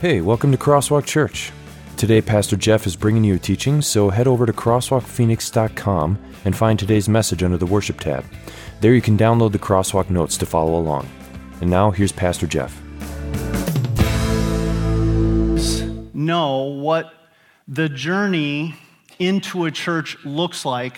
Hey, welcome to Crosswalk Church. Today, Pastor Jeff is bringing you a teaching, so head over to crosswalkphoenix.com and find today's message under the Worship tab. There you can download the Crosswalk notes to follow along. And now, here's Pastor Jeff. Know what the journey into a church looks like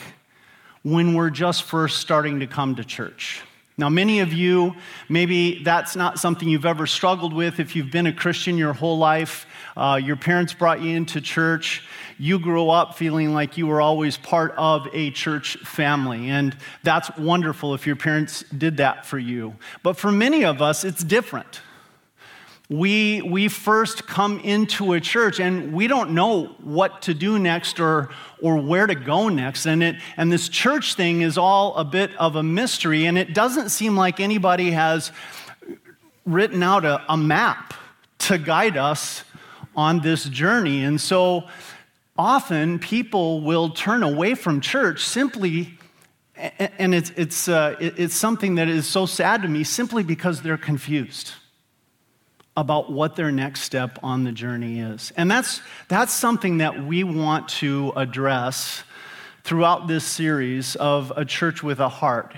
when we're just first starting to come to church. Now, many of you, maybe that's not something you've ever struggled with. If you've been a Christian your whole life, your parents brought you into church, you grew up feeling like you were always part of a church family. And that's wonderful if your parents did that for you. But for many of us, it's different. We first come into a church and we don't know what to do next or where to go next. And this church thing is all a bit of a mystery, and it doesn't seem like anybody has written out a map to guide us on this journey. And so often people will turn away from church simply, and it's something that is so sad to me, simply because they're confused about what their next step on the journey is. And that's something that we want to address throughout this series of A Church with a Heart,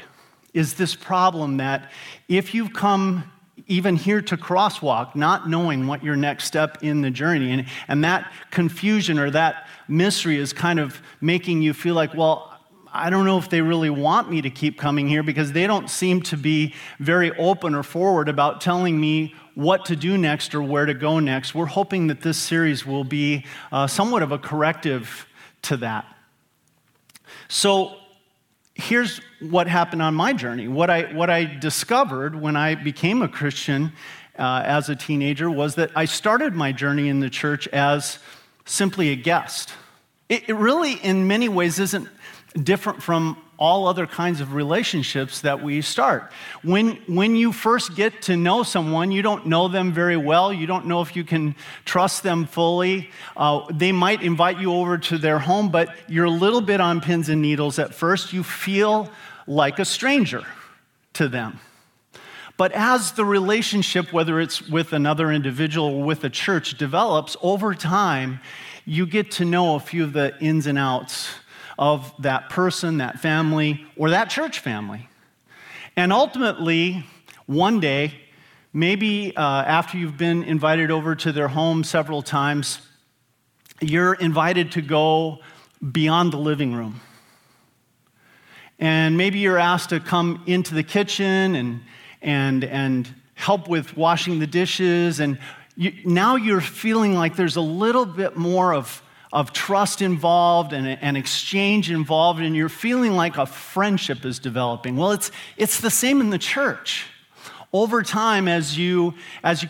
is this problem that if you've come even here to Crosswalk not knowing what your next step in the journey, and that confusion or that mystery is kind of making you feel like, well, I don't know if they really want me to keep coming here because they don't seem to be very open or forward about telling me what to do next or where to go next. We're hoping that this series will be somewhat of a corrective to that. So here's what happened on my journey. What I discovered when I became a Christian as a teenager was that I started my journey in the church as simply a guest. It really, in many ways, isn't different from all other kinds of relationships that we start. When you first get to know someone, you don't know them very well. You don't know if you can trust them fully. They might invite you over to their home, but you're a little bit on pins and needles at first. You feel like a stranger to them. But as the relationship, whether it's with another individual or with a church, develops over time, you get to know a few of the ins and outs of that person, that family, or that church family. And ultimately, one day, maybe after you've been invited over to their home several times, you're invited to go beyond the living room. And maybe you're asked to come into the kitchen and help with washing the dishes. And now you're feeling like there's a little bit more of trust involved and an exchange involved, and you're feeling like a friendship is developing. Well, it's the same in the church. Over time, as you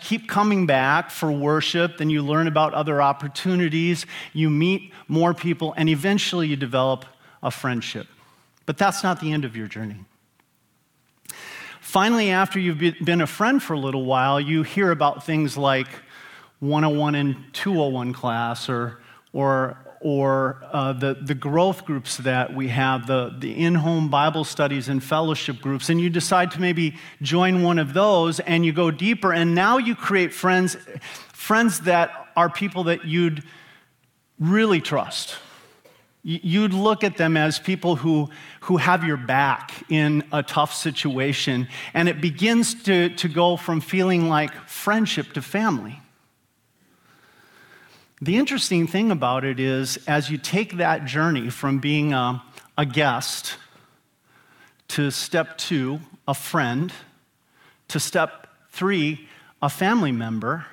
keep coming back for worship, then you learn about other opportunities, you meet more people, and eventually you develop a friendship. But that's not the end of your journey. Finally, after you've been a friend for a little while, you hear about things like 101 and 201 class or the growth groups that we have, the in-home Bible studies and fellowship groups, and you decide to maybe join one of those, and you go deeper, and now you create friends that are people that you'd really trust. You'd look at them as people who have your back in a tough situation, and it begins to go from feeling like friendship to family. The interesting thing about it is, as you take that journey from being a guest to step 2, a friend, to step 3, a family member,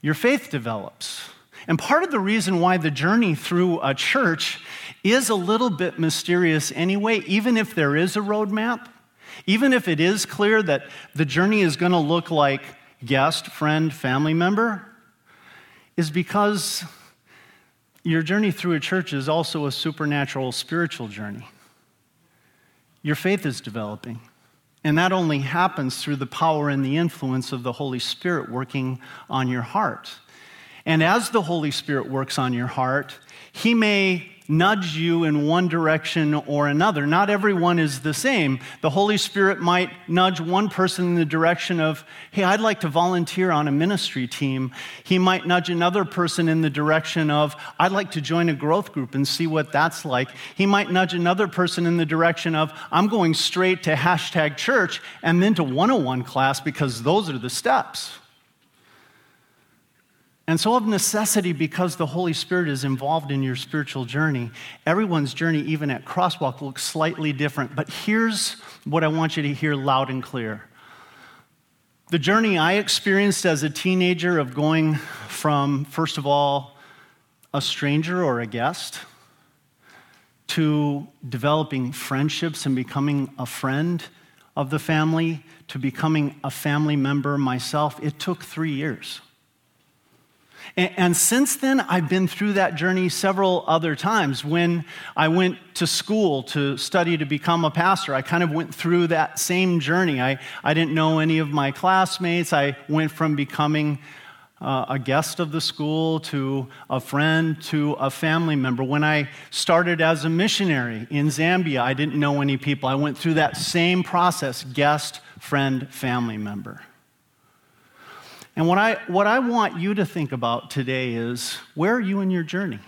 your faith develops. And part of the reason why the journey through a church is a little bit mysterious anyway, even if there is a roadmap, even if it is clear that the journey is going to look like guest, friend, family member, is because your journey through a church is also a supernatural spiritual journey. Your faith is developing, and that only happens through the power and the influence of the Holy Spirit working on your heart. And as the Holy Spirit works on your heart, He may nudge you in one direction or another. Not everyone is the same. The Holy Spirit might nudge one person in the direction of, hey, I'd like to volunteer on a ministry team. He might nudge another person in the direction of, I'd like to join a growth group and see what that's like. He might nudge another person in the direction of, I'm going straight to #church and then to 101 class because those are the steps. And so of necessity, because the Holy Spirit is involved in your spiritual journey, everyone's journey, even at Crosswalk, looks slightly different. But here's what I want you to hear loud and clear. The journey I experienced as a teenager of going from, first of all, a stranger or a guest, to developing friendships and becoming a friend of the family, to becoming a family member myself, it took 3 years. And since then, I've been through that journey several other times. When I went to school to study to become a pastor, I kind of went through that same journey. I didn't know any of my classmates. I went from becoming a guest of the school to a friend to a family member. When I started as a missionary in Zambia, I didn't know any people. I went through that same process: guest, friend, family member. And what I want you to think about today is, where are you in your journey?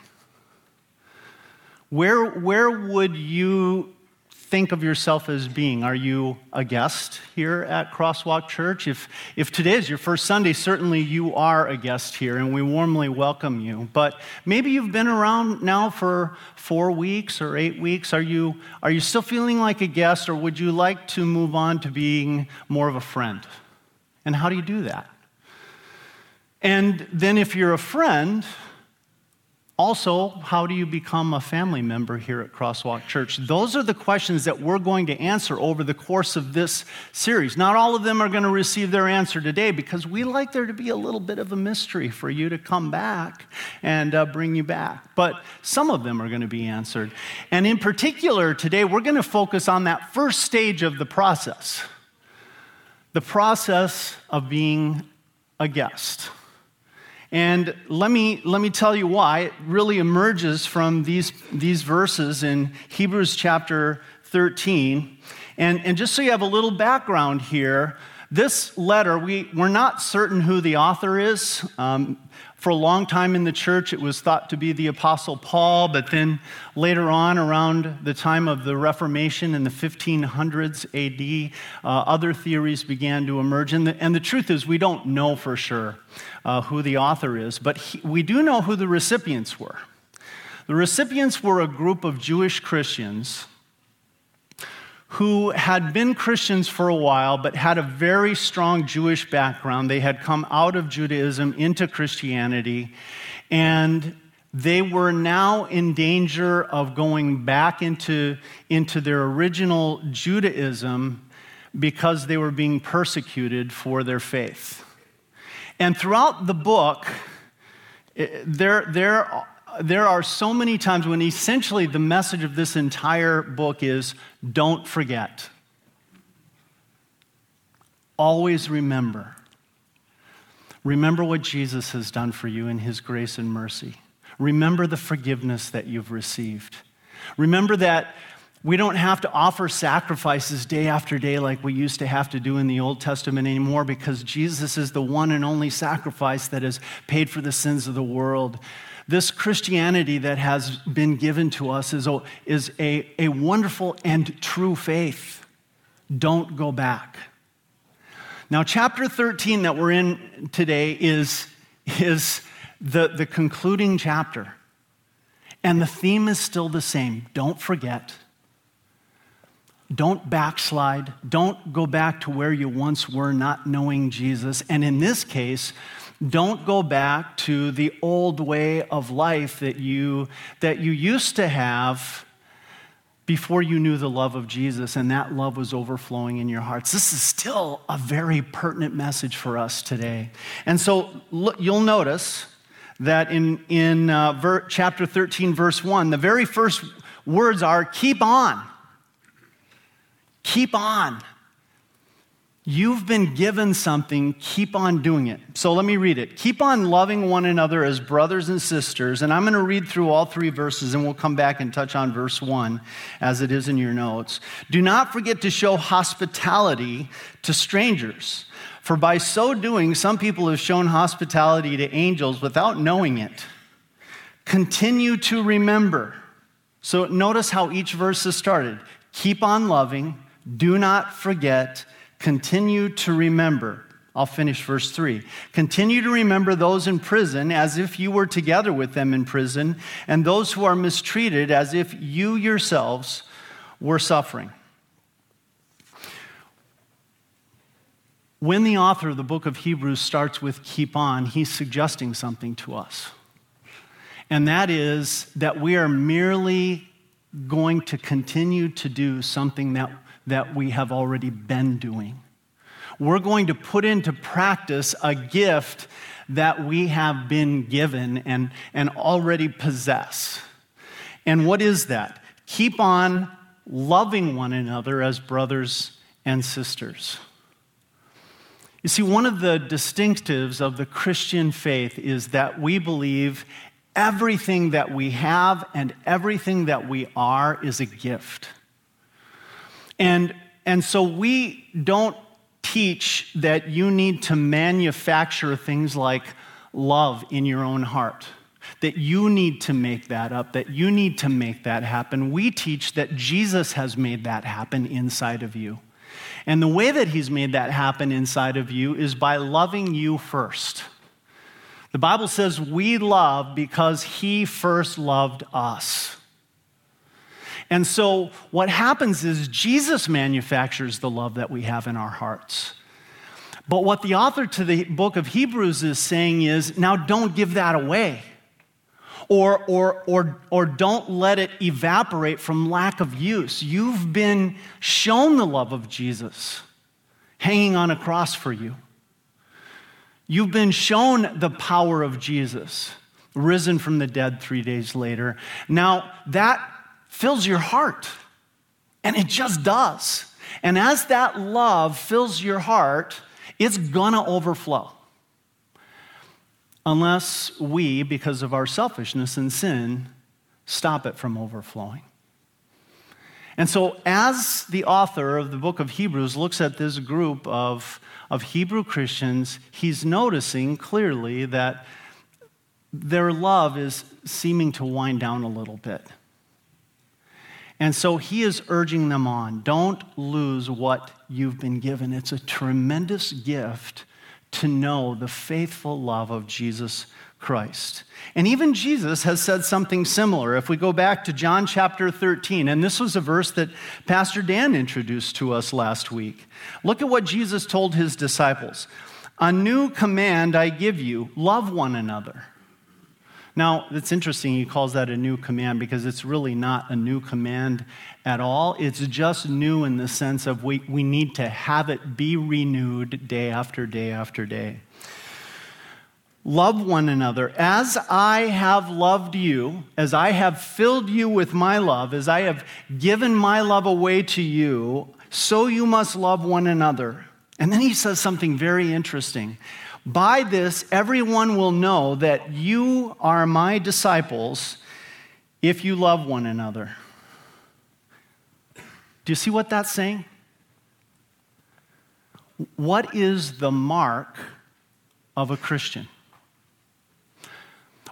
Where would you think of yourself as being? Are you a guest here at Crosswalk Church? If today is your first Sunday, certainly you are a guest here, and we warmly welcome you. But maybe you've been around now for 4 weeks or 8 weeks. Are you still feeling like a guest, or would you like to move on to being more of a friend? And how do you do that? And then if you're a friend, also, how do you become a family member here at Crosswalk Church? Those are the questions that we're going to answer over the course of this series. Not all of them are going to receive their answer today, because we like there to be a little bit of a mystery for you to come back and bring you back. But some of them are going to be answered. And in particular, today, we're going to focus on that first stage of the process of being a guest. And let me tell you why. It really emerges from these verses in Hebrews chapter 13. And just so you have a little background here, this letter, we're not certain who the author is. For a long time in the church, it was thought to be the Apostle Paul, but then later on, around the time of the Reformation in the 1500s A.D., other theories began to emerge. And the truth is, we don't know for sure who the author is, but we do know who the recipients were. The recipients were a group of Jewish Christians who had been Christians for a while, but had a very strong Jewish background. They had come out of Judaism into Christianity, and they were now in danger of going back into their original Judaism because they were being persecuted for their faith. And throughout the book, there are so many times when essentially the message of this entire book is, don't forget. Always remember. Remember what Jesus has done for you in his grace and mercy. Remember the forgiveness that you've received. Remember that we don't have to offer sacrifices day after day like we used to have to do in the Old Testament anymore, because Jesus is the one and only sacrifice that has paid for the sins of the world. This Christianity that has been given to us is a wonderful and true faith. Don't go back. Now, chapter 13 that we're in today is the concluding chapter. And the theme is still the same. Don't forget. Don't backslide. Don't go back to where you once were, not knowing Jesus. And in this case, don't go back to the old way of life that you used to have before you knew the love of Jesus, and that love was overflowing in your hearts. This is still a very pertinent message for us today. And so you'll notice that in chapter 13, verse 1, the very first words are, keep on. Keep on. You've been given something, keep on doing it. So let me read it. Keep on loving one another as brothers and sisters. And I'm going to read through all three verses, and we'll come back and touch on verse 1 as it is in your notes. Do not forget to show hospitality to strangers, for by so doing, some people have shown hospitality to angels without knowing it. Continue to remember. So notice how each verse is started. Keep on loving. Do not forget. Continue to remember. I'll finish verse 3. Continue to remember those in prison as if you were together with them in prison, and those who are mistreated as if you yourselves were suffering. When the author of the book of Hebrews starts with keep on, he's suggesting something to us. And that is that we are merely going to continue to do something that we have already been doing. We're going to put into practice a gift that we have been given and already possess. And what is that? Keep on loving one another as brothers and sisters. You see, one of the distinctives of the Christian faith is that we believe everything that we have and everything that we are is a gift. And so we don't teach that you need to manufacture things like love in your own heart, that you need to make that up, that you need to make that happen. We teach that Jesus has made that happen inside of you. And the way that he's made that happen inside of you is by loving you first. The Bible says we love because he first loved us. And so what happens is Jesus manufactures the love that we have in our hearts. But what the author to the book of Hebrews is saying is, now don't give that away. Or don't let it evaporate from lack of use. You've been shown the love of Jesus hanging on a cross for you. You've been shown the power of Jesus, risen from the dead 3 days later. Now that fills your heart, and it just does. And as that love fills your heart, it's gonna overflow. Unless we, because of our selfishness and sin, stop it from overflowing. And so as the author of the book of Hebrews looks at this group of Hebrew Christians, he's noticing clearly that their love is seeming to wind down a little bit. And so he is urging them on. Don't lose what you've been given. It's a tremendous gift to know the faithful love of Jesus Christ. And even Jesus has said something similar. If we go back to John chapter 13, and this was a verse that Pastor Dan introduced to us last week. Look at what Jesus told his disciples. A new command I give you, love one another. Now, it's interesting he calls that a new command because it's really not a new command at all. It's just new in the sense of we need to have it be renewed day after day after day. Love one another. As I have loved you, as I have filled you with my love, as I have given my love away to you, so you must love one another. And then he says something very interesting. By this, everyone will know that you are my disciples if you love one another. Do you see what that's saying? What is the mark of a Christian?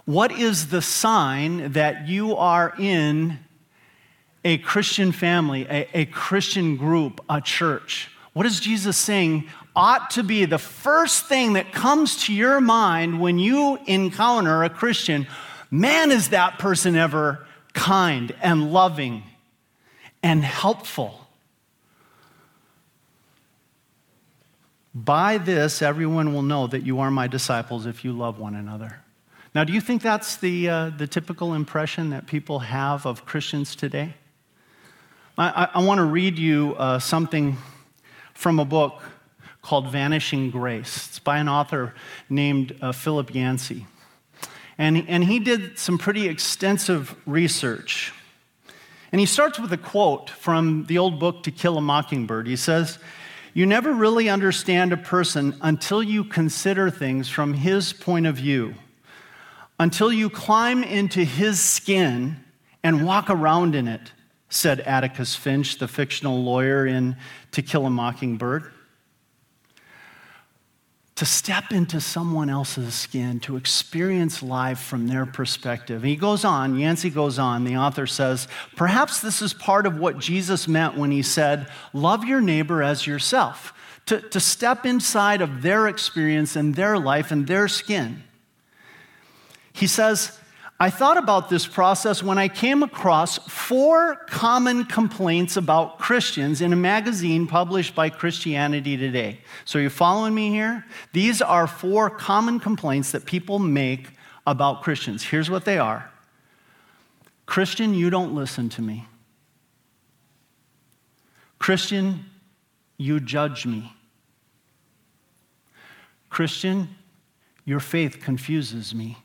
What is the sign that you are in a Christian family, a Christian group, a church? What is Jesus saying ought to be the first thing that comes to your mind when you encounter a Christian? Man, is that person ever kind and loving and helpful. By this, everyone will know that you are my disciples if you love one another. Now, do you think that's the typical impression that people have of Christians today? I want to read you something from a book called Vanishing Grace. It's by an author named Philip Yancey. And he did some pretty extensive research. And he starts with a quote from the old book, To Kill a Mockingbird. He says, You never really understand a person until you consider things from his point of view, until you climb into his skin and walk around in it, said Atticus Finch, the fictional lawyer in To Kill a Mockingbird. To step into someone else's skin, to experience life from their perspective. And he goes on, Yancey goes on, the author says, perhaps this is part of what Jesus meant when he said, love your neighbor as yourself, to step inside of their experience and their life and their skin. He says, I thought about this process when I came across 4 common complaints about Christians in a magazine published by Christianity Today. So are you following me here? These are 4 common complaints that people make about Christians. Here's what they are. Christian, you don't listen to me. Christian, you judge me. Christian, your faith confuses me.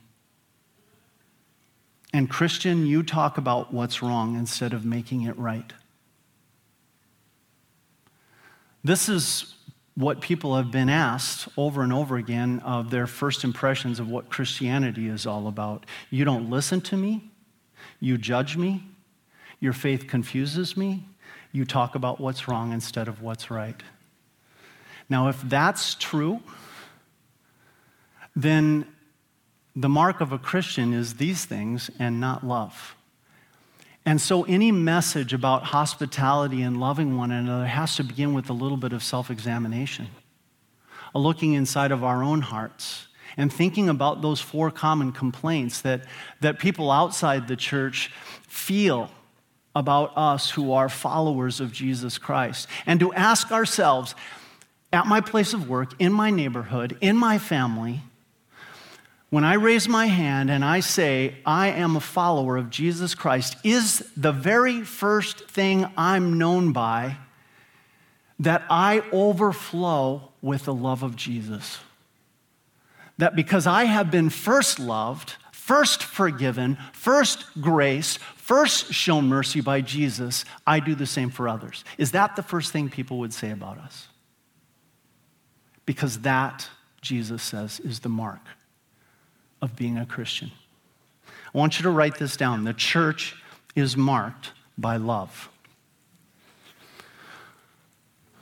And Christian, you talk about what's wrong instead of making it right. This is what people have been asked over and over again of their first impressions of what Christianity is all about. You don't listen to me. You judge me. Your faith confuses me. You talk about what's wrong instead of what's right. Now, if that's true, then the mark of a Christian is these things and not love. And so any message about hospitality and loving one another has to begin with a little bit of self-examination, a looking inside of our own hearts and thinking about those 4 common complaints that people outside the church feel about us who are followers of Jesus Christ, and to ask ourselves, at my place of work, in my neighborhood, in my family, when I raise my hand and I say, I am a follower of Jesus Christ, is the very first thing I'm known by that I overflow with the love of Jesus? That because I have been first loved, first forgiven, first graced, first shown mercy by Jesus, I do the same for others. Is that the first thing people would say about us? Because that, Jesus says, is the mark of being a Christian. I want you to write this down. The church is marked by love.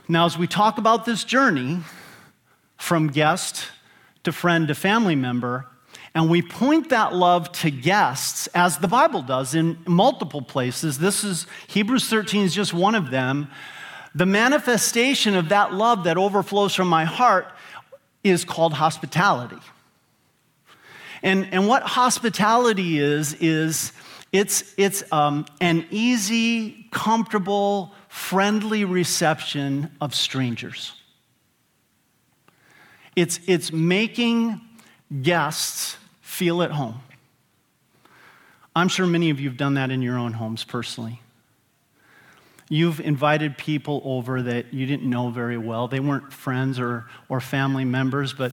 Now, as we talk about this journey from guest to friend to family member, and we point that love to guests, as the Bible does in multiple places, this is Hebrews 13 is just one of them. The manifestation of that love that overflows from my heart is called hospitality. And what hospitality is it's an easy, comfortable, friendly reception of strangers. It's making guests feel at home. I'm sure many of you have done that in your own homes personally. You've invited people over that you didn't know very well. They weren't friends or family members, but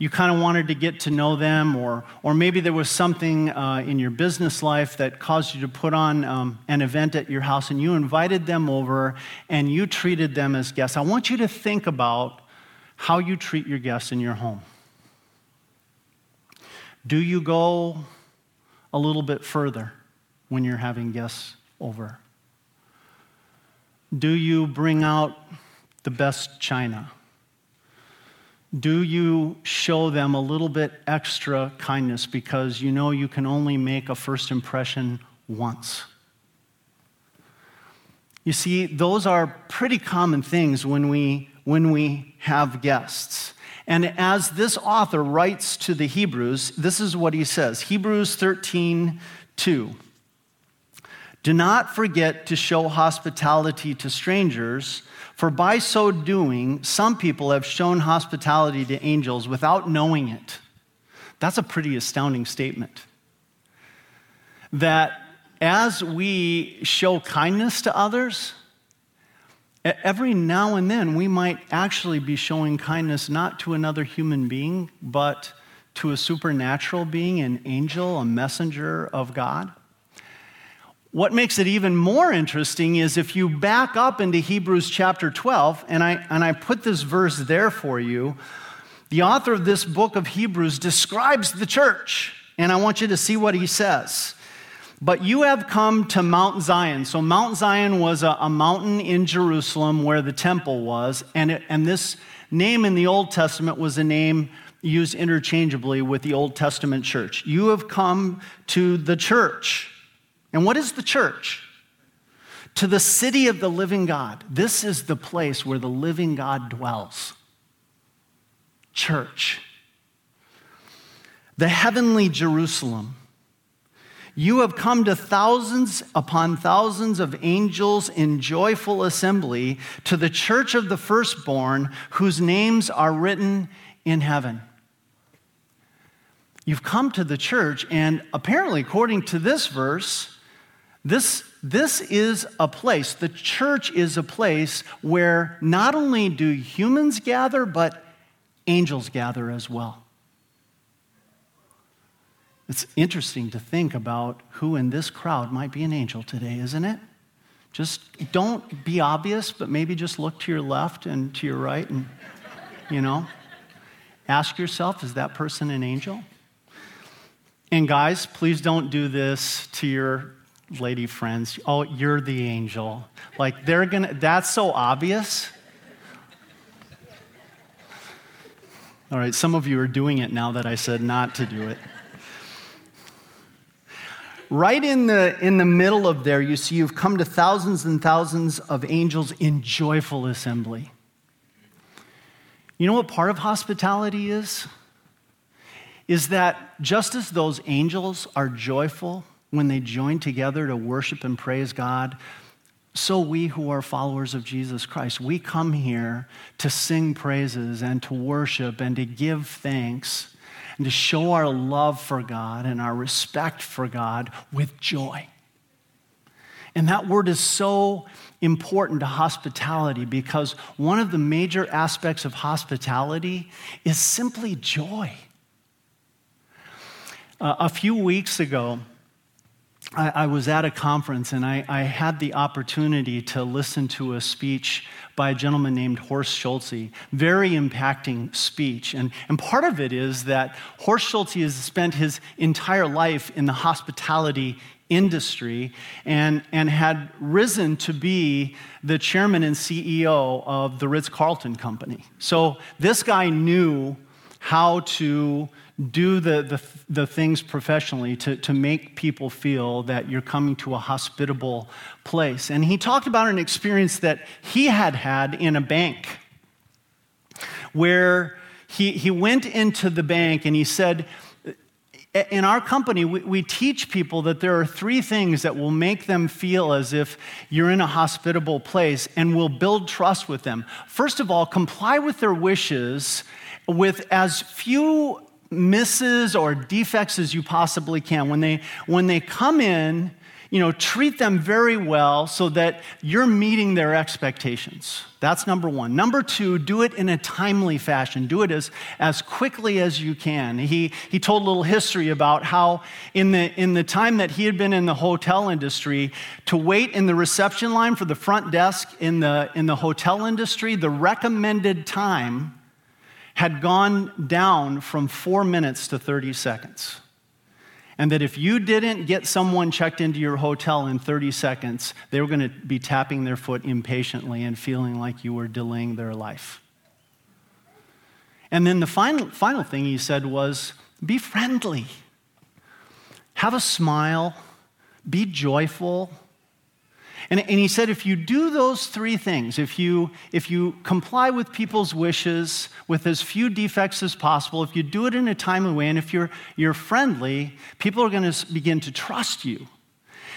you kind of wanted to get to know them, or maybe there was something in your business life that caused you to put on an event at your house, and you invited them over, and you treated them as guests. I want you to think about how you treat your guests in your home. Do you go a little bit further when you're having guests over? Do you bring out the best china? Do you show them a little bit extra kindness because you know you can only make a first impression once? You see, those are pretty common things when we have guests. And as this author writes to the Hebrews, this is what he says, Hebrews 13:2. Do not forget to show hospitality to strangers, for by so doing, some people have shown hospitality to angels without knowing it. That's a pretty astounding statement. That as we show kindness to others, every now and then we might actually be showing kindness not to another human being, but to a supernatural being, an angel, a messenger of God. What makes it even more interesting is if you back up into Hebrews chapter 12, and I put this verse there for you, the author of this book of Hebrews describes the church, and I want you to see what he says. But you have come to Mount Zion. So Mount Zion was a mountain in Jerusalem where the temple was, and this name in the Old Testament was a name used interchangeably with the Old Testament church. You have come to the church. And what is the church? To the city of the living God. This is the place where the living God dwells. Church. The heavenly Jerusalem. You have come to thousands upon thousands of angels in joyful assembly, to the church of the firstborn, whose names are written in heaven. You've come to the church, and apparently, according to this verse, this is a place, the church is a place where not only do humans gather, but angels gather as well. It's interesting to think about who in this crowd might be an angel today, isn't it? Just don't be obvious, but maybe just look to your left and to your right and, ask yourself, is that person an angel? And guys, please don't do this to your lady friends. Oh, you're the angel. Like that's so obvious. All right, some of you are doing it now that I said not to do it. Right in the middle of there, you see you've come to thousands and thousands of angels in joyful assembly. You know what part of hospitality is? Is that just as those angels are joyful when they join together to worship and praise God, so we who are followers of Jesus Christ, we come here to sing praises and to worship and to give thanks and to show our love for God and our respect for God with joy. And that word is so important to hospitality, because one of the major aspects of hospitality is simply joy. A few weeks ago, I was at a conference, and I had the opportunity to listen to a speech by a gentleman named Horst Schulze. Very impacting speech. And part of it is that Horst Schulze has spent his entire life in the hospitality industry and had risen to be the chairman and CEO of the Ritz-Carlton company. So this guy knew how to do the things professionally to make people feel that you're coming to a hospitable place. And he talked about an experience that he had in a bank, where he went into the bank and he said, in our company, we teach people that there are three things that will make them feel as if you're in a hospitable place and will build trust with them. First of all, comply with their wishes with as few misses or defects as you possibly can. When they come in, treat them very well so that you're meeting their expectations. That's number one. Number two, do it in a timely fashion. Do it as quickly as you can. He told a little history about how in the time that he had been in the hotel industry, to wait in the reception line for the front desk in the hotel industry, the recommended time had gone down from 4 minutes to 30 seconds. And that if you didn't get someone checked into your hotel in 30 seconds, they were going to be tapping their foot impatiently and feeling like you were delaying their life. And then the final thing he said was, be friendly. Have a smile. Be joyful. And he said, if you do those three things, if you comply with people's wishes with as few defects as possible, if you do it in a timely way, and if you're friendly, people are going to begin to trust you.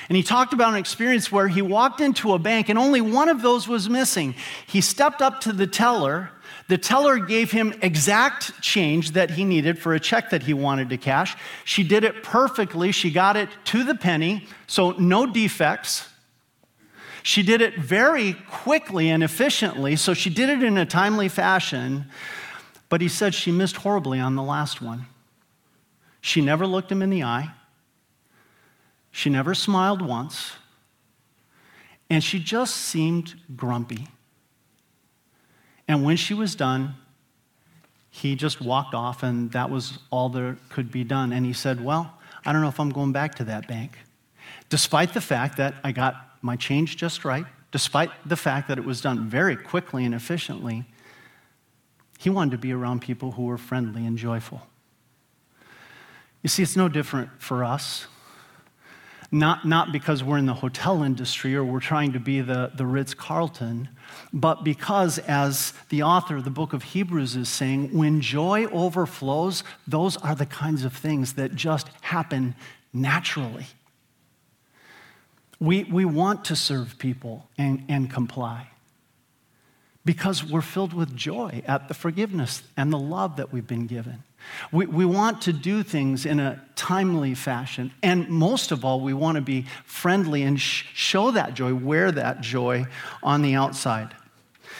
And he talked about an experience where he walked into a bank, and only one of those was missing. He stepped up to the teller. The teller gave him exact change that he needed for a check that he wanted to cash. She did it perfectly. She got it to the penny, so no defects. She did it very quickly and efficiently, so she did it in a timely fashion, but he said she missed horribly on the last one. She never looked him in the eye. She never smiled once. and she just seemed grumpy. And when she was done, he just walked off, and that was all there could be done. And he said, well, I don't know if I'm going back to that bank. Despite the fact that I got my change just right, despite the fact that it was done very quickly and efficiently, he wanted to be around people who were friendly and joyful. You see, it's no different for us. Not because we're in the hotel industry or we're trying to be the Ritz-Carlton, but because, as the author of the book of Hebrews is saying, when joy overflows, those are the kinds of things that just happen naturally. We want to serve people and comply because we're filled with joy at the forgiveness and the love that we've been given. We want to do things in a timely fashion. And most of all, we want to be friendly and show that joy, wear that joy on the outside.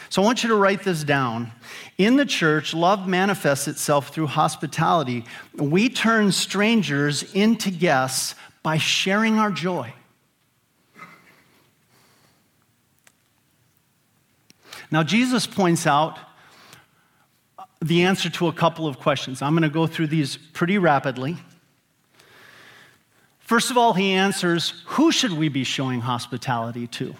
So I want you to write this down. In the church, love manifests itself through hospitality. We turn strangers into guests by sharing our joy. Now, Jesus points out the answer to a couple of questions. I'm going to go through these pretty rapidly. First of all, he answers, who should we be showing hospitality to?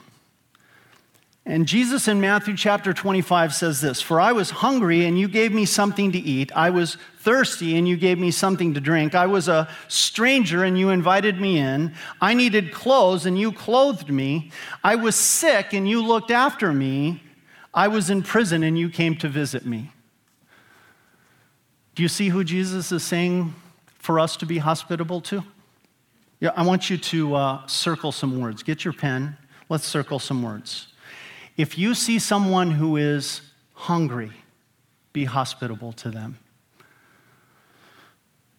And Jesus in Matthew chapter 25 says this, for I was hungry and you gave me something to eat. I was thirsty and you gave me something to drink. I was a stranger and you invited me in. I needed clothes and you clothed me. I was sick and you looked after me. I was in prison and you came to visit me. Do you see who Jesus is saying for us to be hospitable to? Yeah, I want you to circle some words. Get your pen. Let's circle some words. If you see someone who is hungry, be hospitable to them.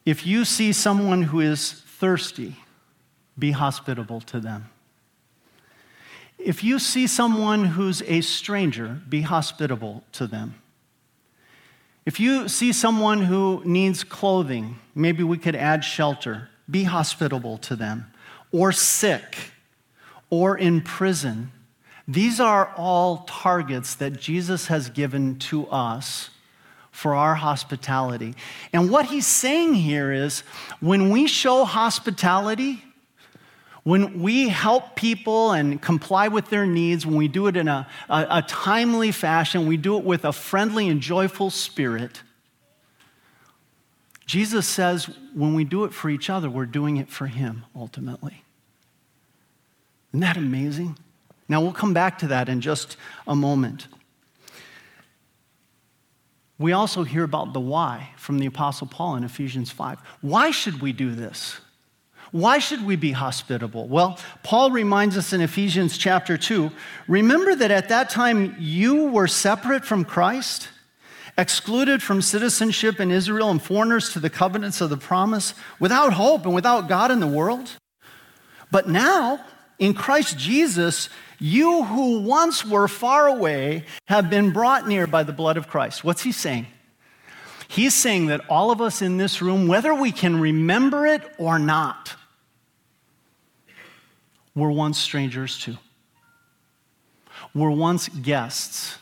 If you see someone who is thirsty, be hospitable to them. If you see someone who's a stranger, be hospitable to them. If you see someone who needs clothing, maybe we could add shelter, be hospitable to them, or sick, or in prison. These are all targets that Jesus has given to us for our hospitality. And what he's saying here is, when we show hospitality, when we help people and comply with their needs, when we do it in a timely fashion, we do it with a friendly and joyful spirit, Jesus says when we do it for each other, we're doing it for him ultimately. Isn't that amazing? Now, we'll come back to that in just a moment. We also hear about the why from the Apostle Paul in Ephesians 5. Why should we do this? Why should we be hospitable? Well, Paul reminds us in Ephesians chapter 2, remember that at that time you were separate from Christ, excluded from citizenship in Israel and foreigners to the covenants of the promise, without hope and without God in the world. But now, in Christ Jesus, you who once were far away have been brought near by the blood of Christ. What's he saying? He's saying that all of us in this room, whether we can remember it or not, we're once strangers too. We're once guests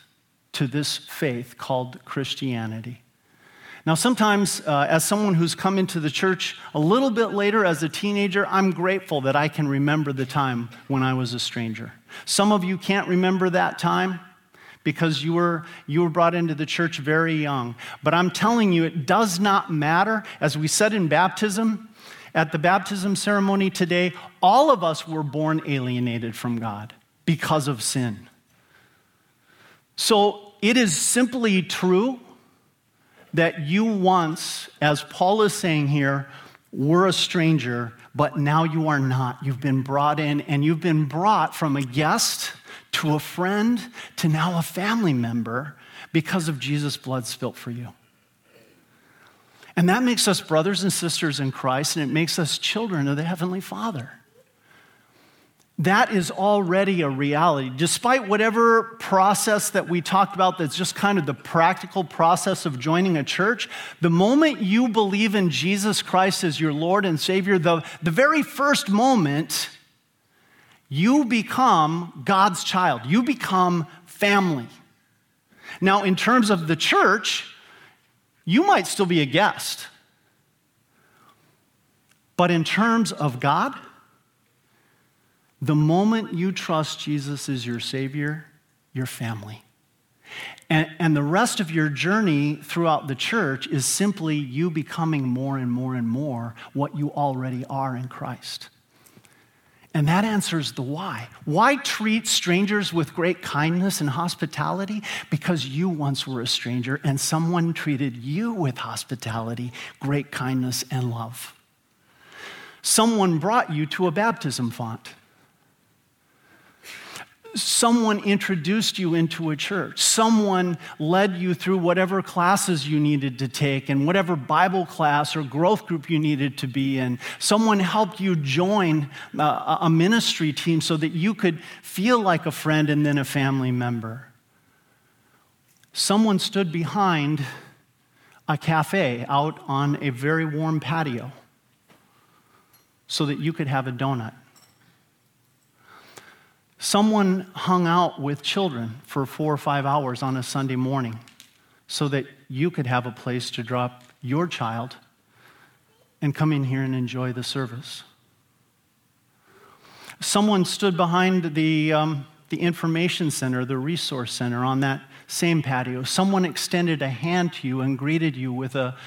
to this faith called Christianity. Now, sometimes as someone who's come into the church a little bit later as a teenager, I'm grateful that I can remember the time when I was a stranger. Some of you can't remember that time because you were brought into the church very young. But I'm telling you, it does not matter. As we said in baptism, at the baptism ceremony today, all of us were born alienated from God because of sin. So it is simply true that you once, as Paul is saying here, were a stranger, but now you are not. You've been brought in, and you've been brought from a guest to a friend to now a family member because of Jesus' blood spilt for you. And that makes us brothers and sisters in Christ, and it makes us children of the Heavenly Father. That is already a reality. Despite whatever process that we talked about that's just kind of the practical process of joining a church, the moment you believe in Jesus Christ as your Lord and Savior, the very first moment, you become God's child. You become family. Now, in terms of the church, you might still be a guest. But in terms of God, the moment you trust Jesus as your Savior, you're family. And the rest of your journey throughout the church is simply you becoming more and more and more what you already are in Christ. And that answers the why. Why treat strangers with great kindness and hospitality? Because you once were a stranger and someone treated you with hospitality, great kindness, and love. Someone brought you to a baptism font. Someone introduced you into a church. Someone led you through whatever classes you needed to take and whatever Bible class or growth group you needed to be in. Someone helped you join a ministry team so that you could feel like a friend and then a family member. Someone stood behind a cafe out on a very warm patio so that you could have a donut. Someone hung out with children for 4 or 5 hours on a Sunday morning so that you could have a place to drop your child and come in here and enjoy the service. Someone stood behind the information center, the resource center on that same patio. Someone extended a hand to you and greeted you with a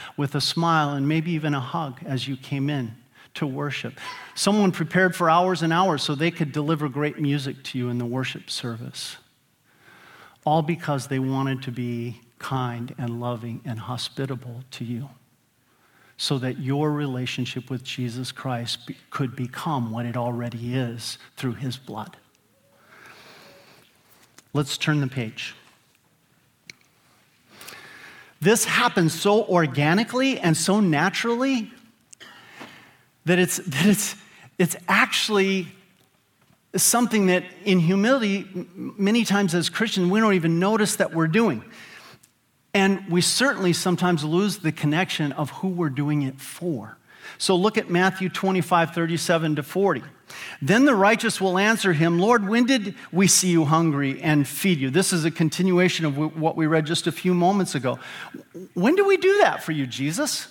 smile and maybe even a hug as you came in to worship. Someone prepared for hours and hours so they could deliver great music to you in the worship service. All because they wanted to be kind and loving and hospitable to you so that your relationship with Jesus Christ could become what it already is through his blood. Let's turn the page. This happens so organically and so naturally that it's actually something that in humility, many times as Christians, we don't even notice that we're doing. And we certainly sometimes lose the connection of who we're doing it for. So look at Matthew 25:37-40. Then the righteous will answer him, Lord, when did we see you hungry and feed you? This is a continuation of what we read just a few moments ago. When do we do that for you, Jesus?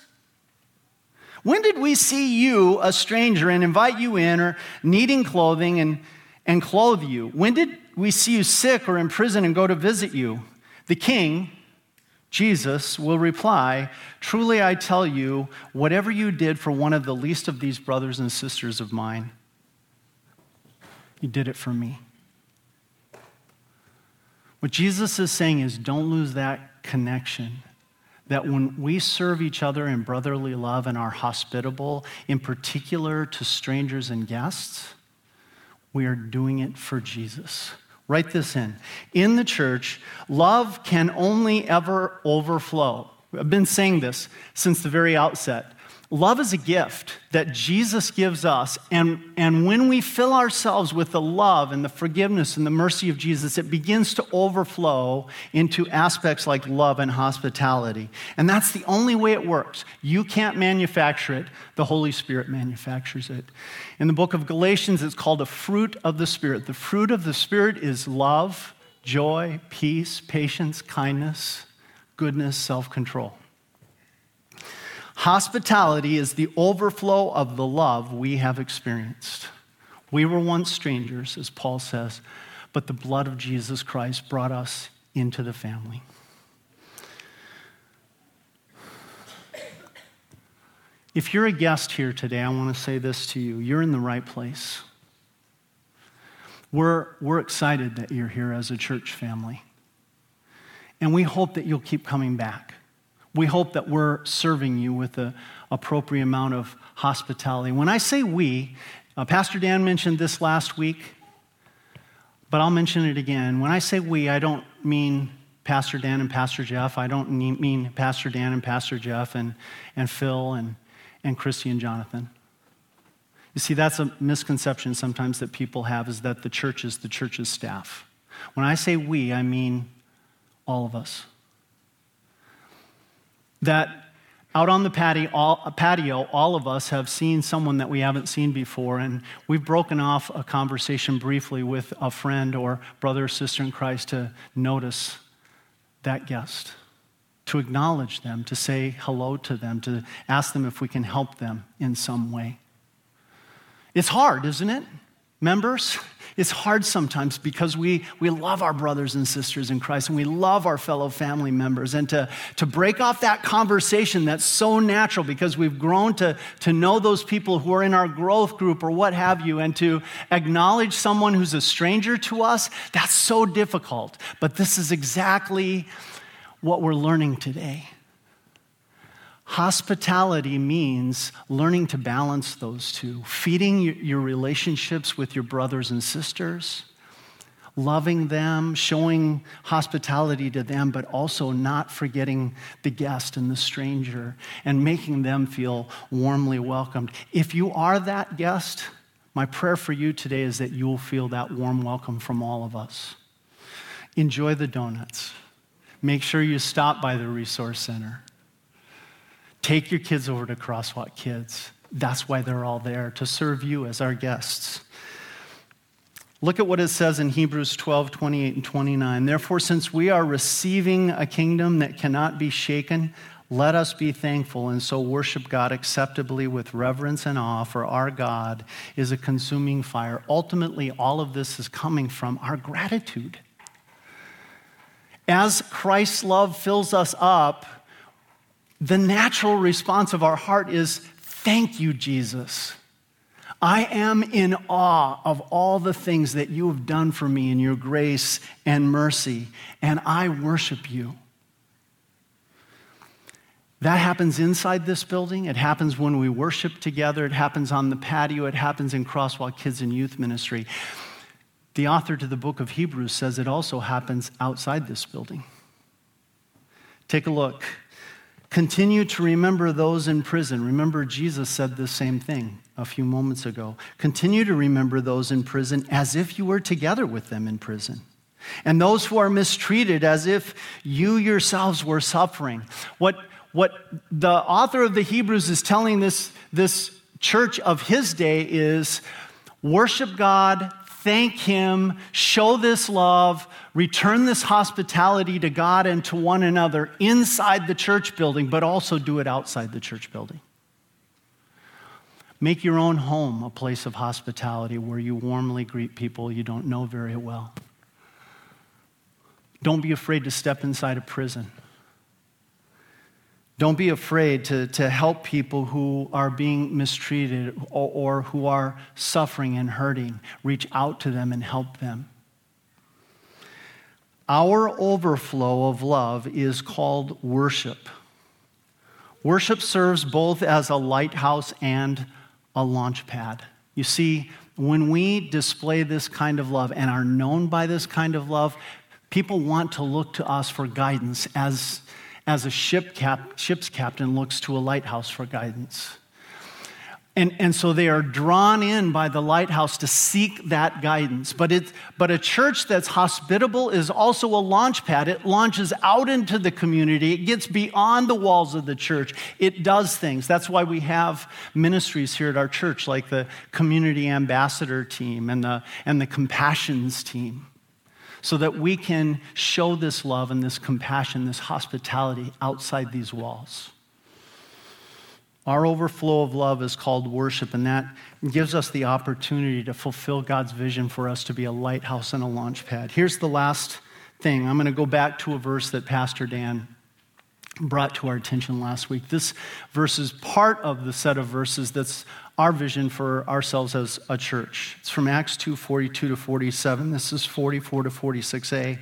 When did we see you, a stranger, and invite you in, or needing clothing and clothe you? When did we see you sick or in prison and go to visit you? The king, Jesus, will reply, truly I tell you, whatever you did for one of the least of these brothers and sisters of mine, you did it for me. What Jesus is saying is don't lose that connection. That when we serve each other in brotherly love and are hospitable, in particular to strangers and guests, we are doing it for Jesus. Write this in. In the church, love can only ever overflow. I've been saying this since the very outset. Love is a gift that Jesus gives us, and when we fill ourselves with the love and the forgiveness and the mercy of Jesus, it begins to overflow into aspects like love and hospitality. And that's the only way it works. You can't manufacture it. The Holy Spirit manufactures it. In the book of Galatians, it's called a fruit of the Spirit. The fruit of the Spirit is love, joy, peace, patience, kindness, goodness, self-control. Hospitality is the overflow of the love we have experienced. We were once strangers, as Paul says, but the blood of Jesus Christ brought us into the family. If you're a guest here today, I want to say this to you. You're in the right place. We're excited that you're here as a church family. And we hope that you'll keep coming back. We hope that we're serving you with the appropriate amount of hospitality. When I say we, Pastor Dan mentioned this last week, but I'll mention it again. When I say we, I don't mean Pastor Dan and Pastor Jeff. I don't mean Pastor Dan and Pastor Jeff and Phil and Christy and Jonathan. You see, that's a misconception sometimes that people have, is that the church is the church's staff. When I say we, I mean all of us. That Out on the patio, all of us have seen someone that we haven't seen before, and we've broken off a conversation briefly with a friend or brother or sister in Christ to notice that guest, to acknowledge them, to say hello to them, to ask them if we can help them in some way. It's hard, isn't it, members? It's hard sometimes because we love our brothers and sisters in Christ, and we love our fellow family members. And to break off that conversation that's so natural because we've grown to know those people who are in our growth group or what have you, and to acknowledge someone who's a stranger to us, that's so difficult. But this is exactly what we're learning today. Hospitality means learning to balance those two, feeding your relationships with your brothers and sisters, loving them, showing hospitality to them, but also not forgetting the guest and the stranger and making them feel warmly welcomed. If you are that guest, my prayer for you today is that you'll feel that warm welcome from all of us. Enjoy the donuts. Make sure you stop by the resource center. Take your kids over to Crosswalk Kids. That's why they're all there, to serve you as our guests. Look at what it says in Hebrews 12:28 and 29. Therefore, since we are receiving a kingdom that cannot be shaken, let us be thankful and so worship God acceptably with reverence and awe, for our God is a consuming fire. Ultimately, all of this is coming from our gratitude. As Christ's love fills us up, the natural response of our heart is, thank you, Jesus. I am in awe of all the things that you have done for me in your grace and mercy, and I worship you. That happens inside this building. It happens when we worship together. It happens on the patio. It happens in Crosswalk Kids and Youth Ministry. The author to the book of Hebrews says it also happens outside this building. Take a look. Continue to remember those in prison. Remember, Jesus said the same thing a few moments ago. Continue to remember those in prison as if you were together with them in prison. And those who are mistreated as if you yourselves were suffering. What the author of the Hebrews is telling this church of his day is, worship God, thank him, show this love, return this hospitality to God and to one another inside the church building, but also do it outside the church building. Make your own home a place of hospitality where you warmly greet people you don't know very well. Don't be afraid to step inside a prison. Don't be afraid to help people who are being mistreated or who are suffering and hurting. Reach out to them and help them. Our overflow of love is called worship. Worship serves both as a lighthouse and a launch pad. You see, when we display this kind of love and are known by this kind of love, people want to look to us for guidance as a ship's captain looks to a lighthouse for guidance. And so they are drawn in by the lighthouse to seek that guidance. But a church that's hospitable is also a launch pad. It launches out into the community. It gets beyond the walls of the church. It does things. That's why we have ministries here at our church, like the community ambassador team and the compassions team, so that we can show this love and this compassion, this hospitality outside these walls. Our overflow of love is called worship, and that gives us the opportunity to fulfill God's vision for us to be a lighthouse and a launch pad. Here's the last thing. I'm going to go back to a verse that Pastor Dan brought to our attention last week. This verse is part of the set of verses that's our vision for ourselves as a church. It's from Acts 2:42 to 47. This is 44 to 46a.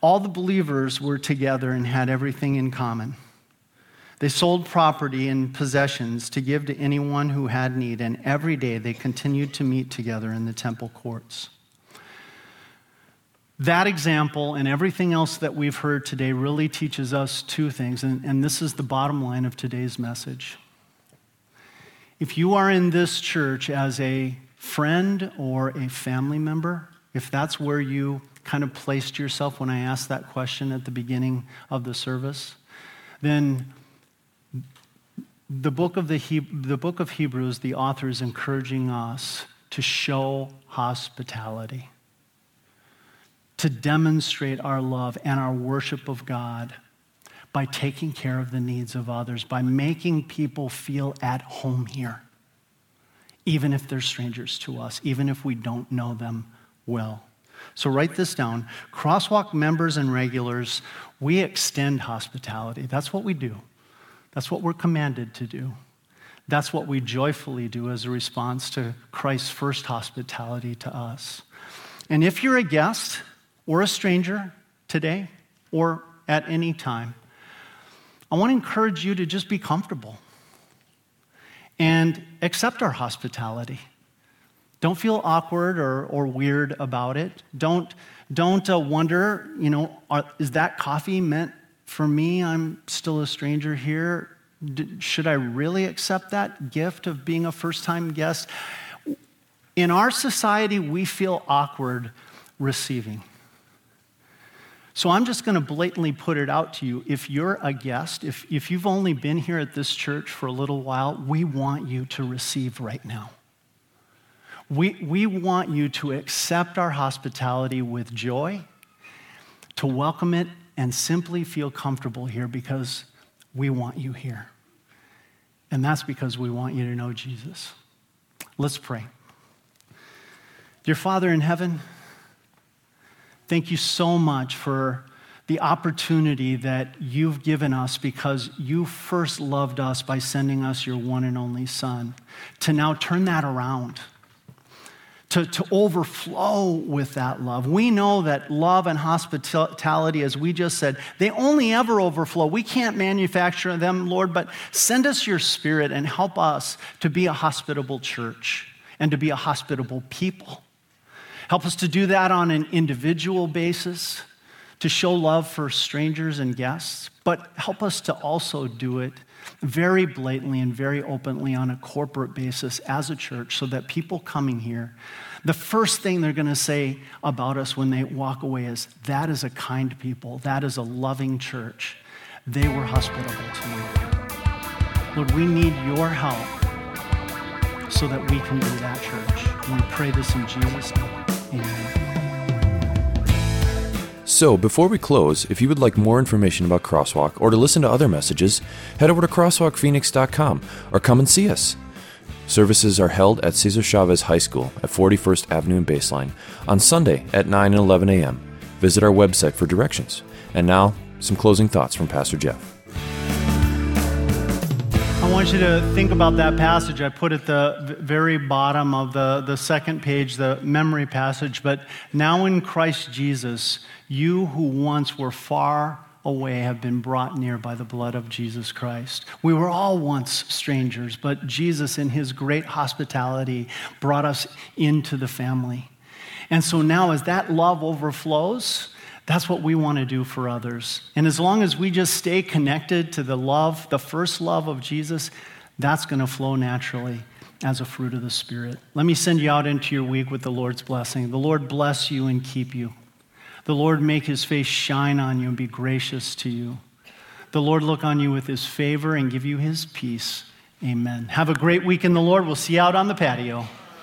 All the believers were together and had everything in common. They sold property and possessions to give to anyone who had need, and every day they continued to meet together in the temple courts. That example and everything else that we've heard today really teaches us two things, and this is the bottom line of today's message. If you are in this church as a friend or a family member, if that's where you kind of placed yourself when I asked that question at the beginning of the service, then The book of Hebrews, the author is encouraging us to show hospitality, to demonstrate our love and our worship of God by taking care of the needs of others, by making people feel at home here, even if they're strangers to us, even if we don't know them well. So write this down. Crosswalk members and regulars, we extend hospitality. That's what we do. That's what we're commanded to do. That's what we joyfully do as a response to Christ's first hospitality to us. And if you're a guest or a stranger today or at any time, I want to encourage you to just be comfortable and accept our hospitality. Don't feel awkward or weird about it. Don't wonder, is that coffee meant for me? I'm still a stranger here. Should I really accept that gift of being a first-time guest? In our society, we feel awkward receiving. So I'm just going to blatantly put it out to you. If you're a guest, if you've only been here at this church for a little while, we want you to receive right now. We want you to accept our hospitality with joy, to welcome it, and simply feel comfortable here because we want you here. And that's because we want you to know Jesus. Let's pray. Dear Father in heaven, thank you so much for the opportunity that you've given us because you first loved us by sending us your one and only Son, to now turn that around, to overflow with that love. We know that love and hospitality, as we just said, they only ever overflow. We can't manufacture them, Lord, but send us your Spirit and help us to be a hospitable church and to be a hospitable people. Help us to do that on an individual basis, to show love for strangers and guests, but help us to also do it very blatantly and very openly on a corporate basis as a church so that people coming here, the first thing they're going to say about us when they walk away is, that is a kind people, that is a loving church. They were hospitable to you. Lord, we need your help so that we can be that church. And we pray this in Jesus' name. Amen. So, before we close, if you would like more information about Crosswalk or to listen to other messages, head over to crosswalkphoenix.com or come and see us. Services are held at Cesar Chavez High School at 41st Avenue and Baseline on Sunday at 9 and 11 a.m. Visit our website for directions. And now, some closing thoughts from Pastor Jeff. I want you to think about that passage I put at the very bottom of the second page, the memory passage. But now in Christ Jesus, you who once were far away have been brought near by the blood of Jesus Christ. We were all once strangers, but Jesus in his great hospitality brought us into the family. And so now as that love overflows, that's what we want to do for others. And as long as we just stay connected to the love, the first love of Jesus, that's going to flow naturally as a fruit of the Spirit. Let me send you out into your week with the Lord's blessing. The Lord bless you and keep you. The Lord make his face shine on you and be gracious to you. The Lord look on you with his favor and give you his peace. Amen. Have a great week in the Lord. We'll see you out on the patio.